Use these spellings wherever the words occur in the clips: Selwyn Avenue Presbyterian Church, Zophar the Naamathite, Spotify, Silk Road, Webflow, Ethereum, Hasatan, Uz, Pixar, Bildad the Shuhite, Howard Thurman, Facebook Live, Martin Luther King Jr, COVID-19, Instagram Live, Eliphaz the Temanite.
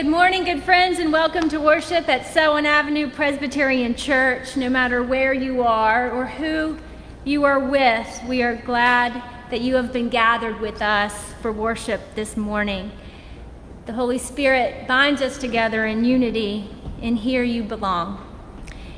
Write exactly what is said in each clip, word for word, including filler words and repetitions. Good morning, good friends, and welcome to worship at Selwyn Avenue Presbyterian Church. No matter where you are or who you are with, we are glad that you have been gathered with us for worship this morning. The Holy Spirit binds us together in unity, and here you belong.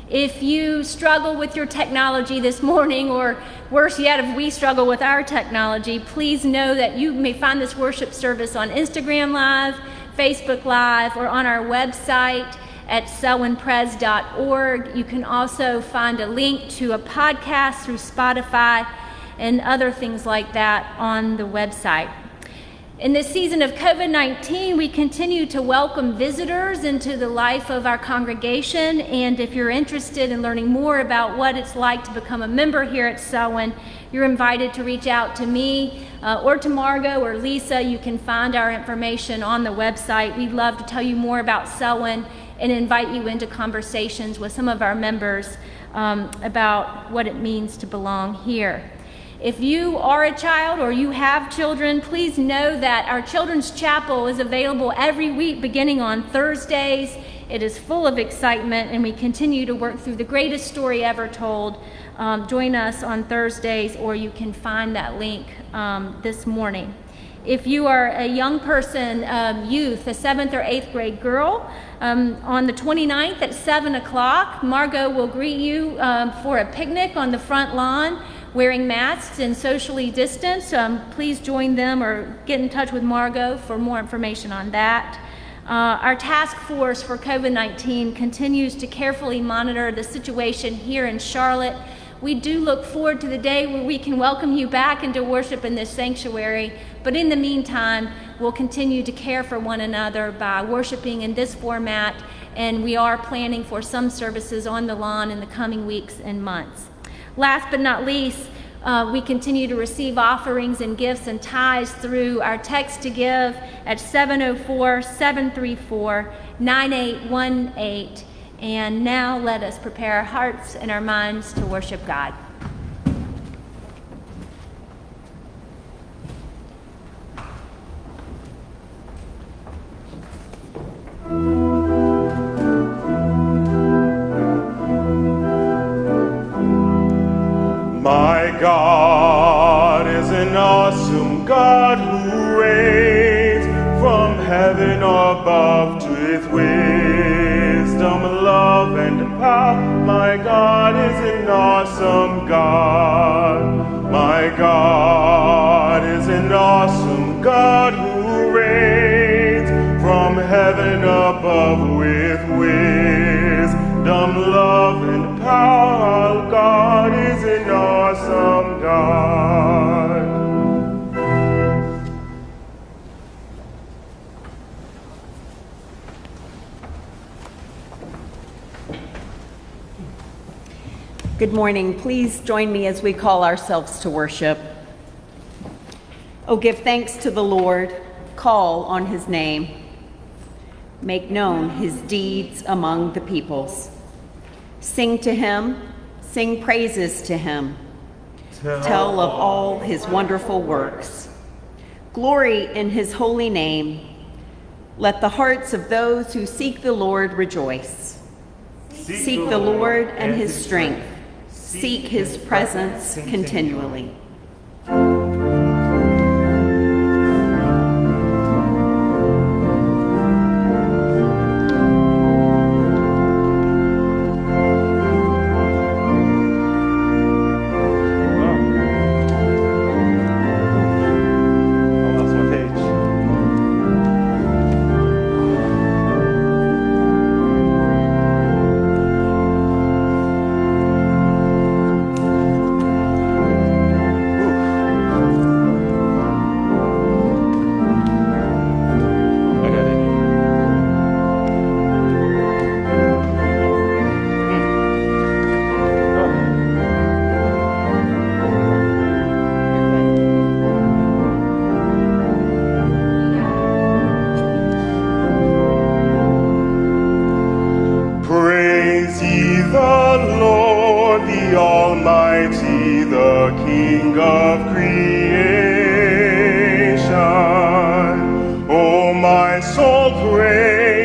If you struggle with your technology this morning, or worse yet, if we struggle with our technology, please know that you may find this worship service on Instagram Live, Facebook Live, or on our website at selwyn pres dot org. You can also find a link to a podcast through Spotify and other things like that on the website. In this season of COVID nineteen, we continue to welcome visitors into the life of our congregation, and if you're interested in learning more about what it's like to become a member here at Selwyn, you're invited to reach out to me uh, or to Margo or Lisa. You can find our information on the website. We'd love to tell you more about Selwyn and invite you into conversations with some of our members um, about what it means to belong here. If you are a child or you have children, please know that our children's chapel is available every week beginning on Thursdays. It is full of excitement, and we continue to work through the greatest story ever told. Um, join us on Thursdays, or you can find that link um, this morning. If you are a young person, um, youth, a seventh or eighth grade girl, um, on the twenty-ninth at seven o'clock, Margo will greet you um, for a picnic on the front lawn, wearing masks and socially distanced. Um, please join them or get in touch with Margo for more information on that. Uh, our task force for COVID nineteen continues to carefully monitor the situation here in Charlotte. We do look forward to the day where we can welcome you back into worship in this sanctuary, but in the meantime, we'll continue to care for one another by worshiping in this format, and we are planning for some services on the lawn in the coming weeks and months. Last but not least, uh, we continue to receive offerings and gifts and tithes through our text to give at seven oh four, seven three four, nine eight one eight. And now let us prepare our hearts and our minds to worship God. My God is an awesome God who reigns from heaven above with wisdom, love, and power. My God is an awesome God. My God is an awesome God who reigns from heaven above with wisdom, love, and power. God is an awesome God. Good morning. Please join me as we call ourselves to worship. Oh, give thanks to the Lord, call on his name, make known his deeds among the peoples. Sing to him, sing praises to him. Tell, Tell of all his wonderful works. Glory in his holy name. Let the hearts of those who seek the Lord rejoice. Seek, seek the Lord and his strength. Seek his presence continually. Creation. Oh, my soul, praise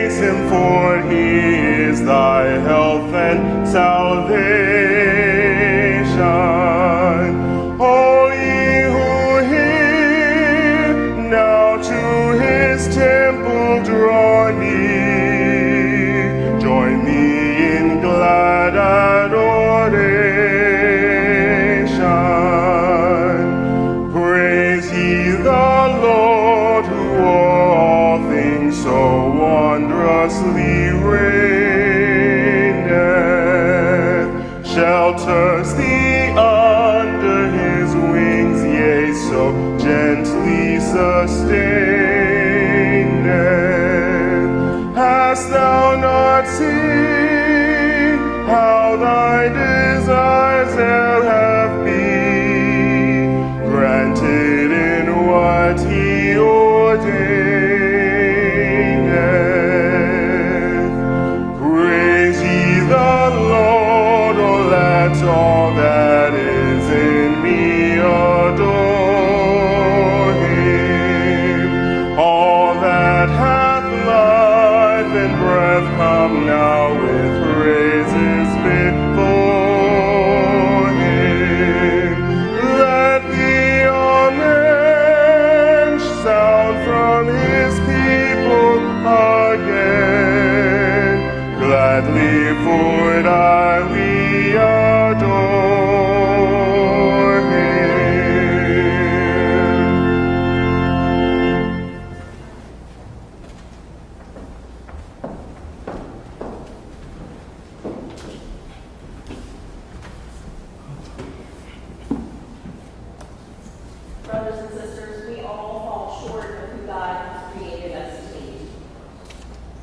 Brothers and sisters, we all fall short of who God has created us to be.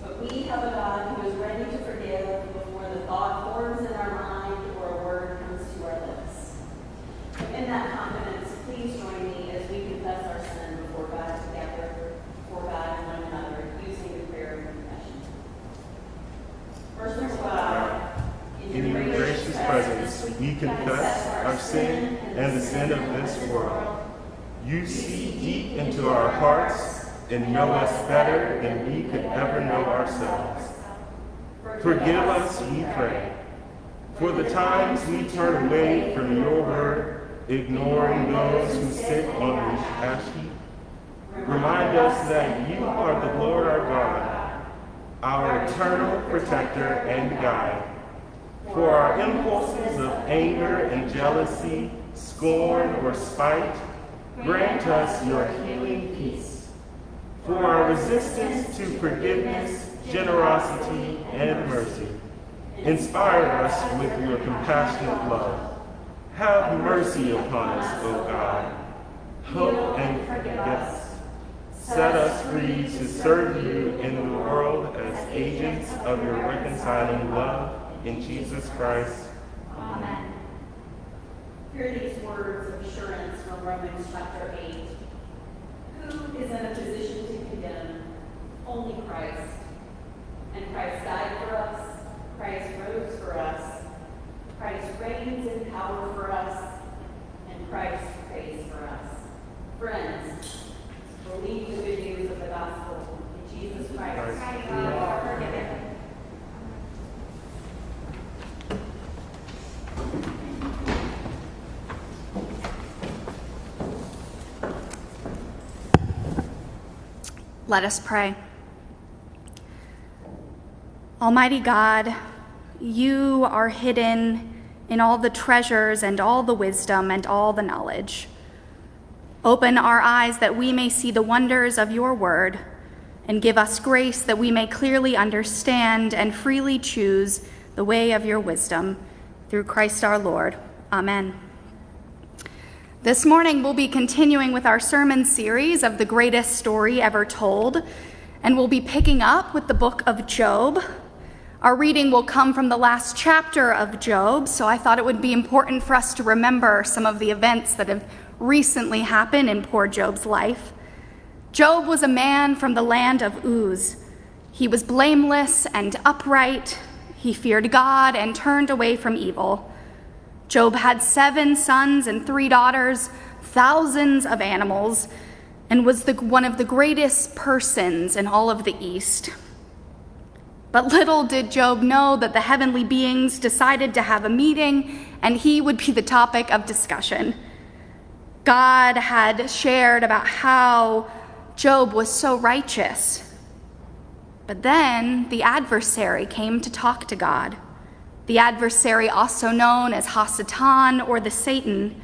But we have a God who is ready to forgive before the thought forms in our mind or a word comes to our lips. In that confidence, please join me as we confess our sin before God together, before God and one another, using the prayer of confession. First of all, in your gracious presence, we confess our sin and the sin of this world. You see deep into our hearts and know us better than we could ever know ourselves. Forgive us, we pray, for the times we turn away from your word, ignoring those who sit on the ash heap. Remind us that you are the Lord our God, our eternal protector and guide. For our impulses of anger and jealousy, scorn or spite, grant us your healing peace. For our resistance to forgiveness, generosity, and mercy, inspire us with your compassionate love. Have mercy upon us, O God. Help and forgive us. Set us free to serve you in the world as agents of your reconciling love in Jesus Christ. Amen. Hear these words of assurance from Romans chapter eight. Who is in a position to condemn? Only Christ. And Christ died for us. Christ rose for us. Christ reigns in power for us. And Christ prays for us. Friends, believe the good news of the gospel. In Jesus Christ, Christ. we are forgiven. Let us pray. Almighty God, you are hidden in all the treasures and all the wisdom and all the knowledge. Open our eyes that we may see the wonders of your word, and give us grace that we may clearly understand and freely choose the way of your wisdom. Through Christ our Lord. Amen. This morning, we'll be continuing with our sermon series of The Greatest Story Ever Told, and we'll be picking up with the book of Job. Our reading will come from the last chapter of Job, so I thought it would be important for us to remember some of the events that have recently happened in poor Job's life. Job was a man from the land of Uz. He was blameless and upright. He feared God and turned away from evil. Job had seven sons and three daughters, thousands of animals, and was the, one of the greatest persons in all of the East. But little did Job know that the heavenly beings decided to have a meeting, and he would be the topic of discussion. God had shared about how Job was so righteous. But then the adversary came to talk to God. The adversary, also known as Hasatan or the Satan.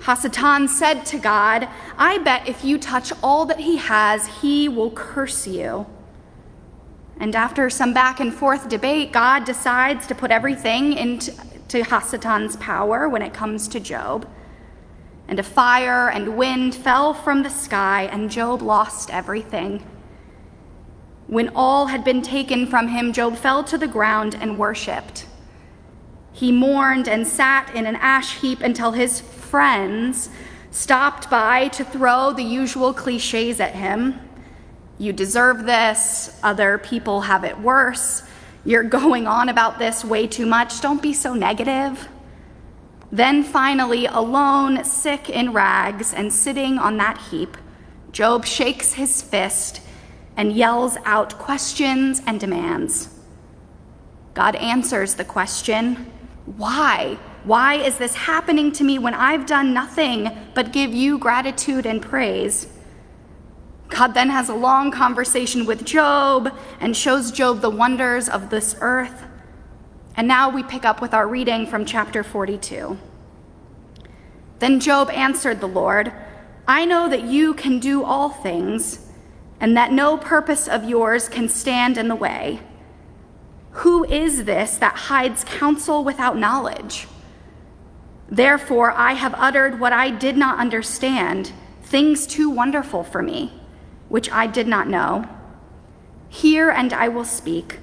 Hasatan said to God, I bet if you touch all that he has, he will curse you. And after some back and forth debate, God decides to put everything into Hasatan's power when it comes to Job. And a fire and wind fell from the sky, and Job lost everything. When all had been taken from him, Job fell to the ground and worshipped. He mourned and sat in an ash heap until his friends stopped by to throw the usual cliches at him. You deserve this. Other people have it worse. You're going on about this way too much. Don't be so negative. Then finally, alone, sick in rags, and sitting on that heap, Job shakes his fist and yells out questions and demands. God answers the question, why? Why is this happening to me when I've done nothing but give you gratitude and praise? God then has a long conversation with Job and shows Job the wonders of this earth. And now we pick up with our reading from chapter forty-two. Then Job answered the Lord, I know that you can do all things, and that no purpose of yours can stand in the way. Who is this that hides counsel without knowledge? Therefore, I have uttered what I did not understand, things too wonderful for me, which I did not know. Hear, and I will speak.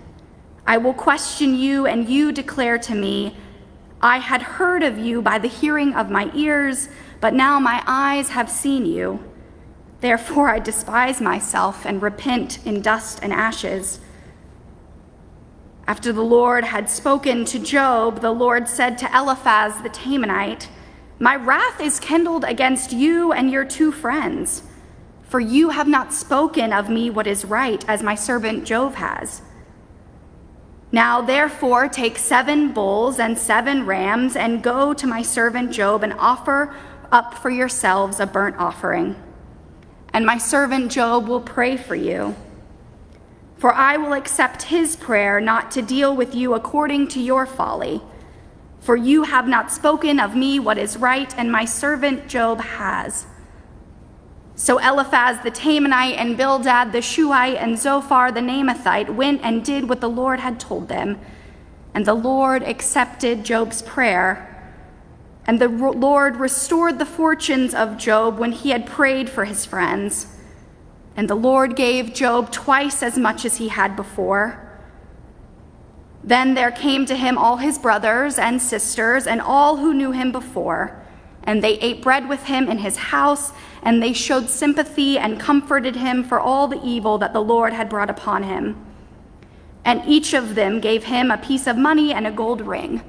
I will question you, and you declare to me, I had heard of you by the hearing of my ears, but now my eyes have seen you. Therefore, I despise myself and repent in dust and ashes. After the Lord had spoken to Job, the Lord said to Eliphaz the Temanite, My wrath is kindled against you and your two friends, for you have not spoken of me what is right, as my servant Job has. Now, therefore, take seven bulls and seven rams and go to my servant Job and offer up for yourselves a burnt offering. And my servant Job will pray for you. For I will accept his prayer not to deal with you according to your folly. For you have not spoken of me what is right, and my servant Job has. So Eliphaz the Temanite and Bildad the Shuhite and Zophar the Naamathite went and did what the Lord had told them. And the Lord accepted Job's prayer. And the Lord restored the fortunes of Job when he had prayed for his friends. And the Lord gave Job twice as much as he had before. Then there came to him all his brothers and sisters and all who knew him before, and they ate bread with him in his house, and they showed sympathy and comforted him for all the evil that the Lord had brought upon him. And each of them gave him a piece of money and a gold ring.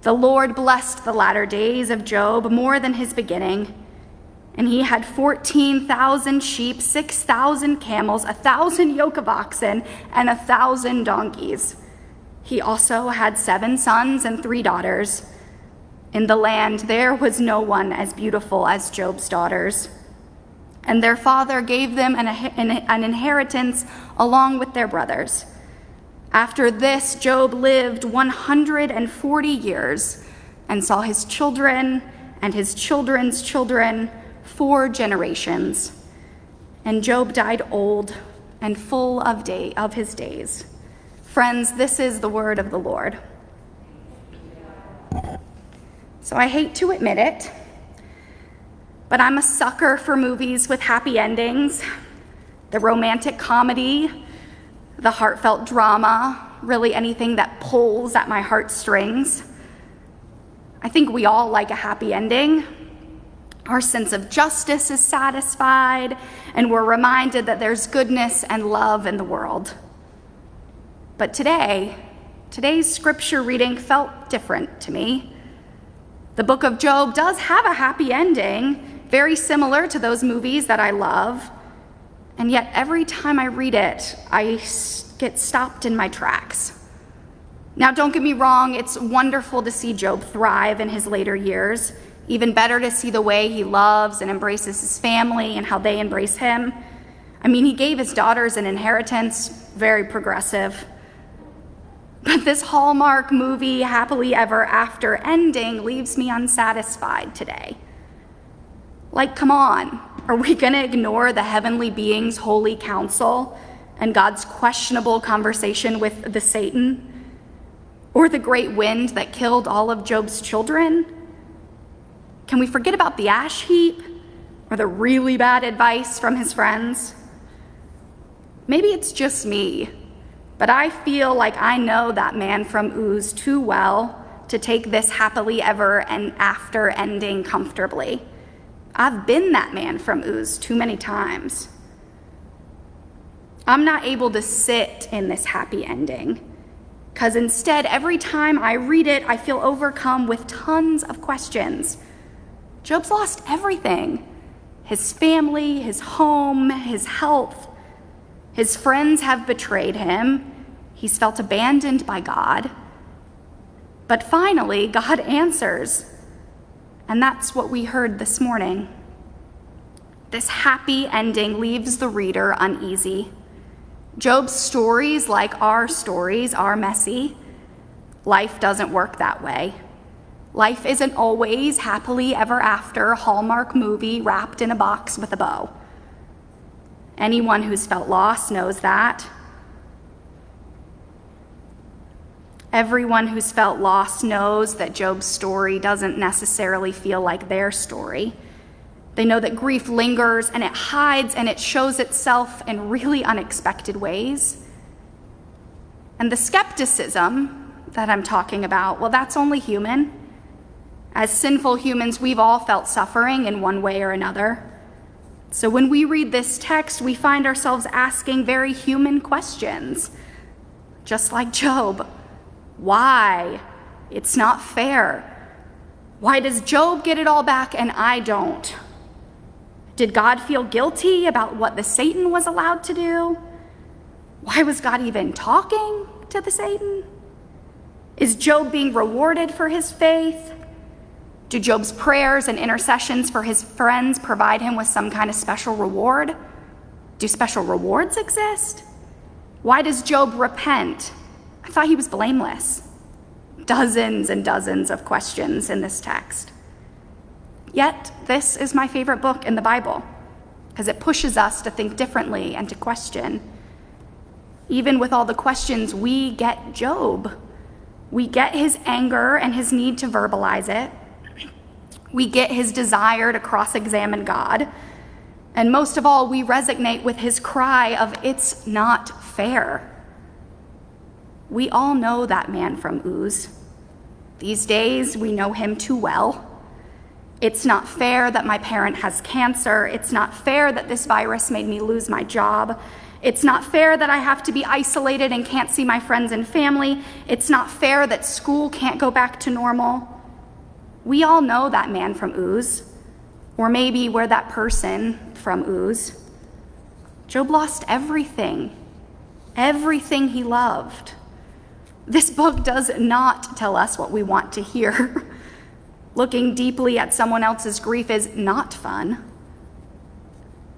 The Lord blessed the latter days of Job more than his beginning. And he had fourteen thousand sheep, six thousand camels, one thousand yoke of oxen, and one thousand donkeys. He also had seven sons and three daughters. In the land there was no one as beautiful as Job's daughters. And their father gave them an, an inheritance along with their brothers. After this, Job lived one hundred forty years and saw his children and his children's children four generations. And Job died old and full of day of his days. Friends, this is the word of the Lord. So I hate to admit it, but I'm a sucker for movies with happy endings. The romantic comedy, the heartfelt drama, really anything that pulls at my heartstrings. I think we all like a happy ending. Our sense of justice is satisfied, and we're reminded that there's goodness and love in the world. But today, today's scripture reading felt different to me. The book of Job does have a happy ending, very similar to those movies that I love. And yet every time I read it, I get stopped in my tracks. Now, don't get me wrong, it's wonderful to see Job thrive in his later years. Even better to see the way he loves and embraces his family and how they embrace him. I mean, he gave his daughters an inheritance, very progressive. But this Hallmark movie, happily ever after ending, leaves me unsatisfied today. Like, come on, are we going to ignore the heavenly being's holy counsel and God's questionable conversation with the Satan? Or the great wind that killed all of Job's children? Can we forget about the ash heap or the really bad advice from his friends? Maybe it's just me, but I feel like I know that man from Uz too well to take this happily ever and after ending comfortably. I've been that man from Uz too many times. I'm not able to sit in this happy ending, because instead, every time I read it, I feel overcome with tons of questions. Job's lost everything. His family, his home, his health. His friends have betrayed him. He's felt abandoned by God. But finally, God answers. And that's what we heard this morning. This happy ending leaves the reader uneasy. Job's stories, like our stories, are messy. Life doesn't work that way. Life isn't always happily ever after Hallmark movie wrapped in a box with a bow. Anyone who's felt lost knows that. Everyone who's felt lost knows that Job's story doesn't necessarily feel like their story. They know that grief lingers and it hides and it shows itself in really unexpected ways. And the skepticism that I'm talking about, well, that's only human. As sinful humans, we've all felt suffering in one way or another. So when we read this text, we find ourselves asking very human questions, just like Job. Why? It's not fair. Why does Job get it all back and I don't? Did God feel guilty about what the Satan was allowed to do? Why was God even talking to the Satan? Is Job being rewarded for his faith? Do Job's prayers and intercessions for his friends provide him with some kind of special reward? Do special rewards exist? Why does Job repent? I thought he was blameless. Dozens and dozens of questions in this text. Yet, this is my favorite book in the Bible, because it pushes us to think differently and to question. Even with all the questions, we get Job. We get his anger and his need to verbalize it. We get his desire to cross-examine God. And most of all, we resonate with his cry of, "It's not fair." We all know that man from Uz. These days, we know him too well. It's not fair that my parent has cancer. It's not fair that this virus made me lose my job. It's not fair that I have to be isolated and can't see my friends and family. It's not fair that school can't go back to normal. We all know that man from Uz, or maybe we're that person from Uz. Job lost everything, everything he loved. This book does not tell us what we want to hear. Looking deeply at someone else's grief is not fun.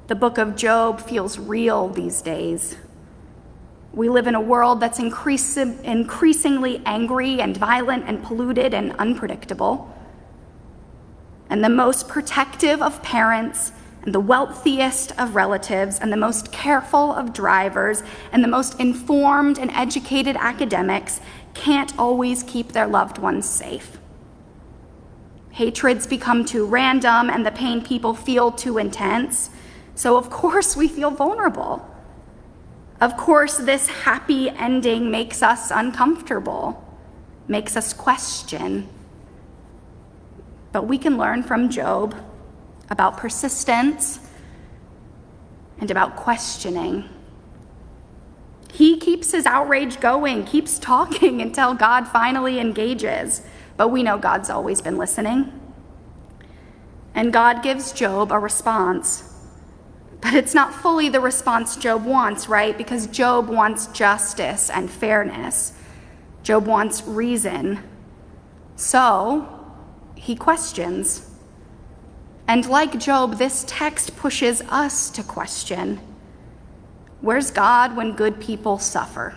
The book of Job feels real these days. We live in a world that's increasi- increasingly angry and violent and polluted and unpredictable. And the most protective of parents, and the wealthiest of relatives, and the most careful of drivers, and the most informed and educated academics can't always keep their loved ones safe. Hatreds become too random, and the pain people feel too intense, so of course we feel vulnerable. Of course this happy ending makes us uncomfortable, makes us question. But we can learn from Job about persistence and about questioning. He keeps his outrage going, keeps talking until God finally engages. But we know God's always been listening. And God gives Job a response. But it's not fully the response Job wants, right? Because Job wants justice and fairness. Job wants reason. So he questions. And like Job, this text pushes us to question. Where's God when good people suffer?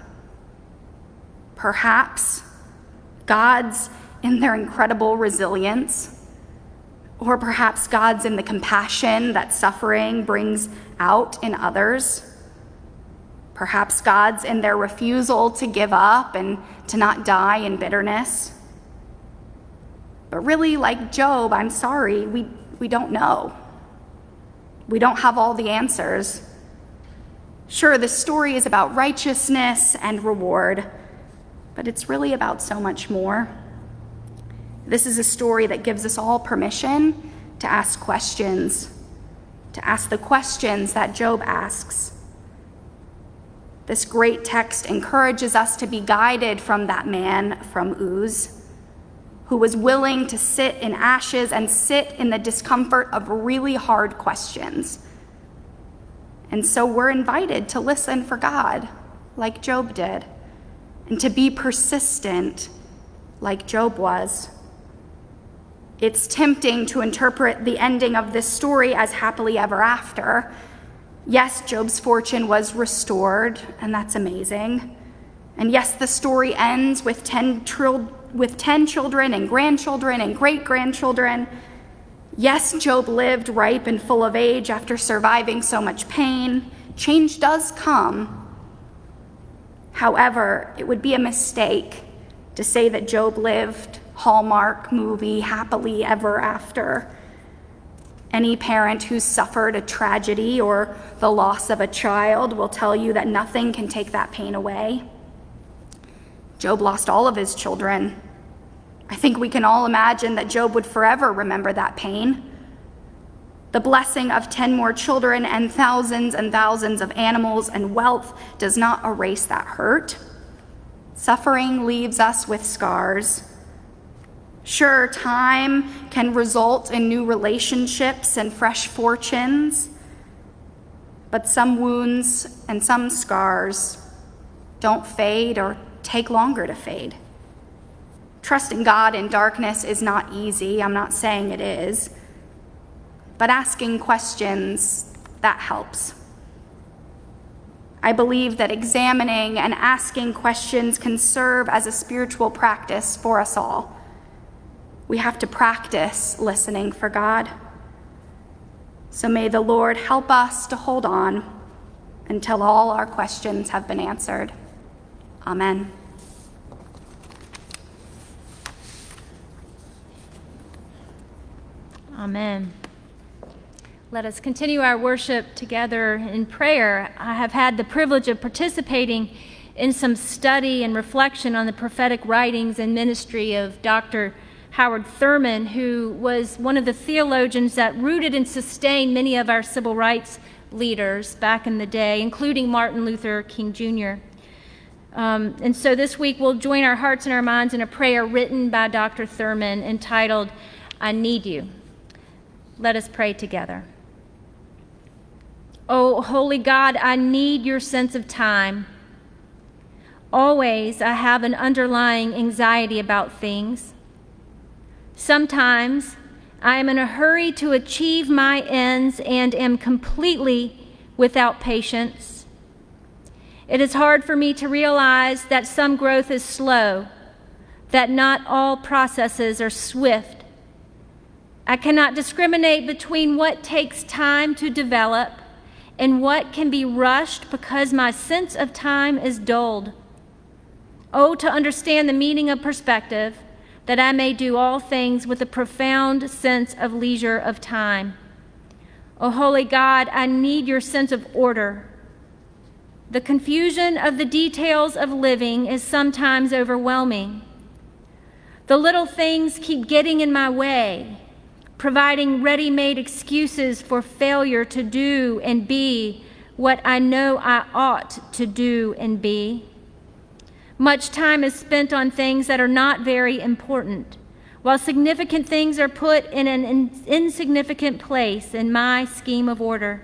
Perhaps God's in their incredible resilience, or perhaps God's in the compassion that suffering brings out in others. Perhaps God's in their refusal to give up and to not die in bitterness. But really, like Job, I'm sorry, we We don't know. We don't have all the answers. Sure, this story is about righteousness and reward, but it's really about so much more. This is a story that gives us all permission to ask questions, to ask the questions that Job asks. This great text encourages us to be guided from that man from Uz, who was willing to sit in ashes and sit in the discomfort of really hard questions. And so we're invited to listen for God, like Job did, and to be persistent, like Job was. It's tempting to interpret the ending of this story as happily ever after. Yes, Job's fortune was restored, and that's amazing. And yes, the story ends with ten trillion with ten children and grandchildren and great-grandchildren. Yes, Job lived ripe and full of age after surviving so much pain. Change does come. However, it would be a mistake to say that Job lived, Hallmark movie, happily ever after. Any parent who's suffered a tragedy or the loss of a child will tell you that nothing can take that pain away. Job lost all of his children. I think we can all imagine that Job would forever remember that pain. The blessing of ten more children and thousands and thousands of animals and wealth does not erase that hurt. Suffering leaves us with scars. Sure, time can result in new relationships and fresh fortunes, but some wounds and some scars don't fade or take longer to fade. Trusting God in darkness is not easy. I'm not saying it is, but asking questions, that helps. I believe that examining and asking questions can serve as a spiritual practice for us all. We have to practice listening for God. So may the Lord help us to hold on until all our questions have been answered. Amen. Amen. Let us continue our worship together in prayer. I have had the privilege of participating in some study and reflection on the prophetic writings and ministry of Doctor Howard Thurman, who was one of the theologians that rooted and sustained many of our civil rights leaders back in the day, including Martin Luther King Junior Um, and so this week we'll join our hearts and our minds in a prayer written by Doctor Thurman entitled, "I Need You." Let us pray together. Oh, holy God, I need your sense of time. Always I have an underlying anxiety about things. Sometimes I am in a hurry to achieve my ends and am completely without patience. It is hard for me to realize that some growth is slow, that not all processes are swift. I cannot discriminate between what takes time to develop and what can be rushed because my sense of time is dulled. Oh, to understand the meaning of perspective, that I may do all things with a profound sense of leisure of time. O holy God, I need your sense of order. The confusion of the details of living is sometimes overwhelming. The little things keep getting in my way, providing ready-made excuses for failure to do and be what I know I ought to do and be. Much time is spent on things that are not very important, while significant things are put in an in- insignificant place in my scheme of order.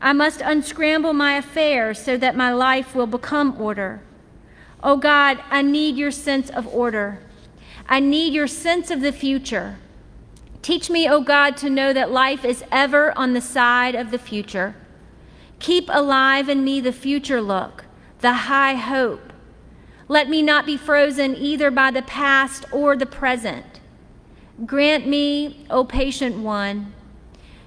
I must unscramble my affairs so that my life will become order. Oh God, I need your sense of order. I need your sense of the future. Teach me, oh God, to know that life is ever on the side of the future. Keep alive in me the future look, the high hope. Let me not be frozen either by the past or the present. Grant me, O patient one,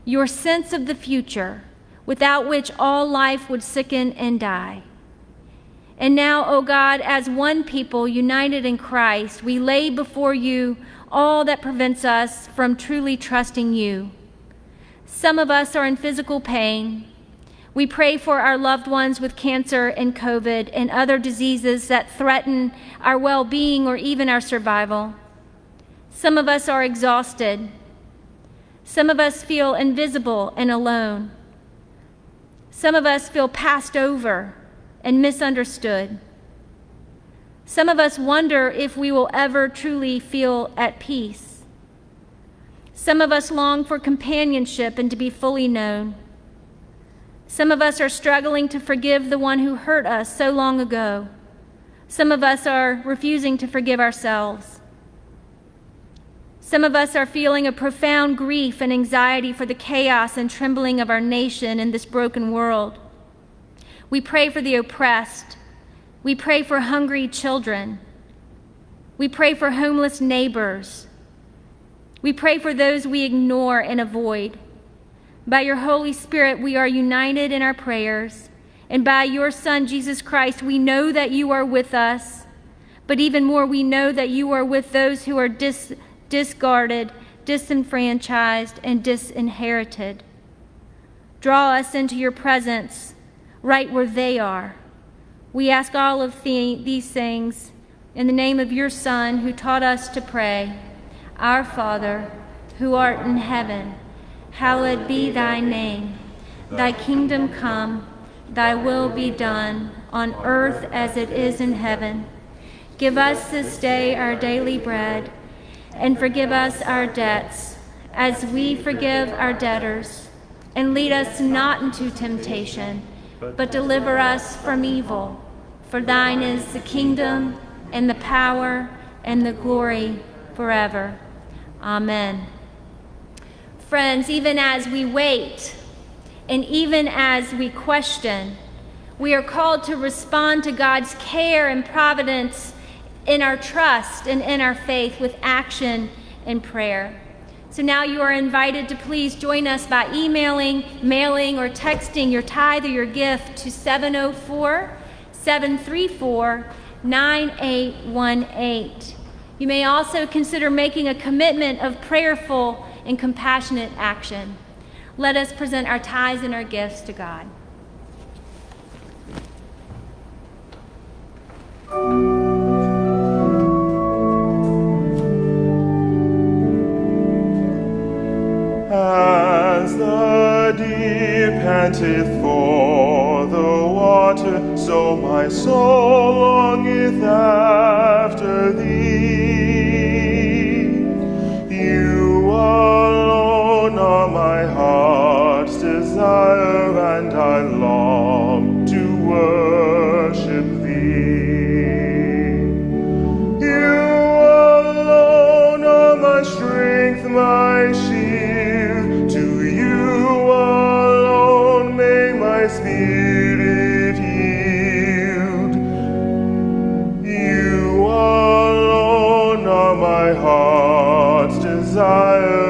your sense of the future, without which all life would sicken and die. And now, O God, as one people united in Christ, we lay before you all that prevents us from truly trusting you. Some of us are in physical pain. We pray for our loved ones with cancer and COVID and other diseases that threaten our well-being or even our survival. Some of us are exhausted. Some of us feel invisible and alone. Some of us feel passed over and misunderstood. Some of us wonder if we will ever truly feel at peace. Some of us long for companionship and to be fully known. Some of us are struggling to forgive the one who hurt us so long ago. Some of us are refusing to forgive ourselves. Some of us are feeling a profound grief and anxiety for the chaos and trembling of our nation in this broken world. We pray for the oppressed. We pray for hungry children. We pray for homeless neighbors. We pray for those we ignore and avoid. By your Holy Spirit, we are united in our prayers, and by your Son, Jesus Christ, we know that you are with us, But even more, we know that you are with those who are dis- discarded, disenfranchised, and disinherited. Draw us into your presence right where they are. We ask all of the- these things in the name of your Son, who taught us to pray. Our Father, who art in heaven, hallowed be thy name. Thy kingdom come, thy will be done, on earth as it is in heaven. Give us this day our daily bread, and forgive us our debts, as we forgive our debtors. And lead us not into temptation, but deliver us from evil. For thine is the kingdom, and the power, and the glory forever. Amen. Friends, even as we wait, and even as we question, we are called to respond to God's care and providence in our trust and in our faith with action and prayer. So now you are invited to please join us by emailing, mailing, or texting your tithe or your gift to seven oh four, seven three four, nine eight one eight. You may also consider making a commitment of prayerful and compassionate action. Let us present our tithes and our gifts to God. As the deep panteth for the water, so my soul longeth after thee. You alone are my heart's desire, and I long to worship thee. You alone are my strength, my shield.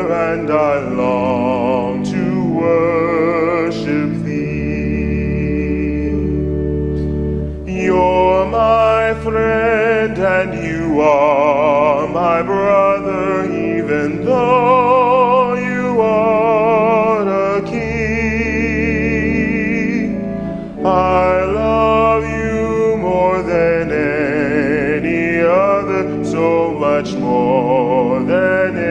And I long to worship thee. You're my friend, and you are my brother, even though you are a king. I love you more than any other, so much more than any.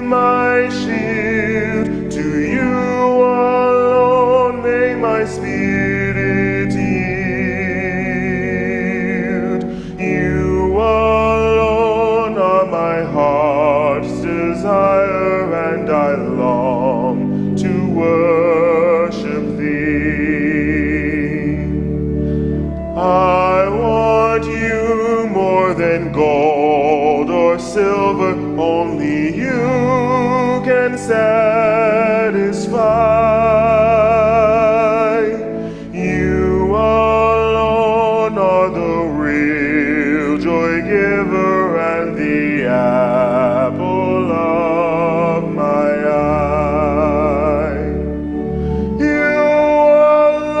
My shield, to you alone may my spirit yield. You alone are my heart's desire, and I long to worship thee. I want you more than gold or silver, only you can satisfy. You alone are the real joy giver and the apple of my eye. You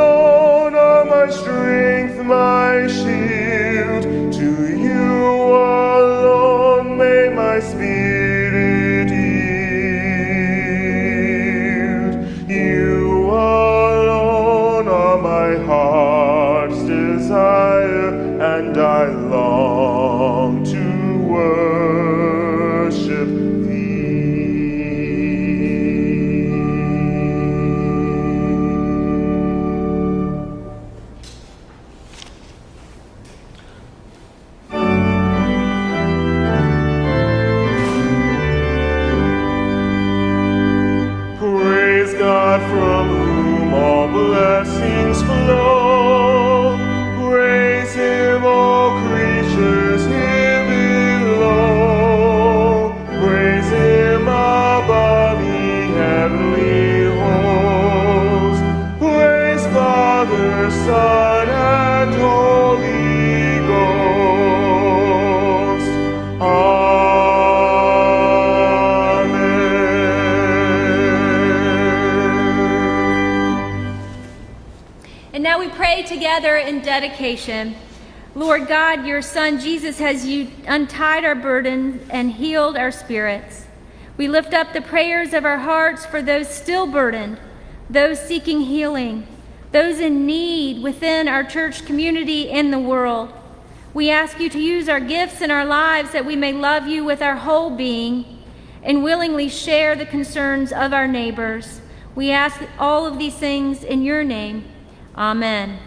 alone are my strength, my shield. To you alone may my spirit. And I long to worship thee. Praise God, from whom all blessings flow. Him, O creatures. together in dedication. Lord God, your Son Jesus has you untied our burdens and healed our spirits. We lift up the prayers of our hearts for those still burdened, those seeking healing, those in need within our church community and the world. We ask you to use our gifts in our lives that we may love you with our whole being and willingly share the concerns of our neighbors. We ask all of these things in your name. Amen.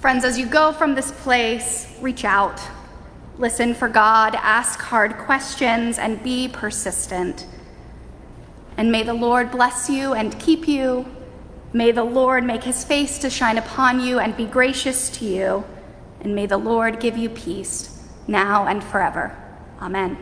Friends, as you go from this place, reach out, listen for God, ask hard questions, and be persistent. And may the Lord bless you and keep you. May the Lord make his face to shine upon you and be gracious to you. And may the Lord give you peace now and forever. Amen.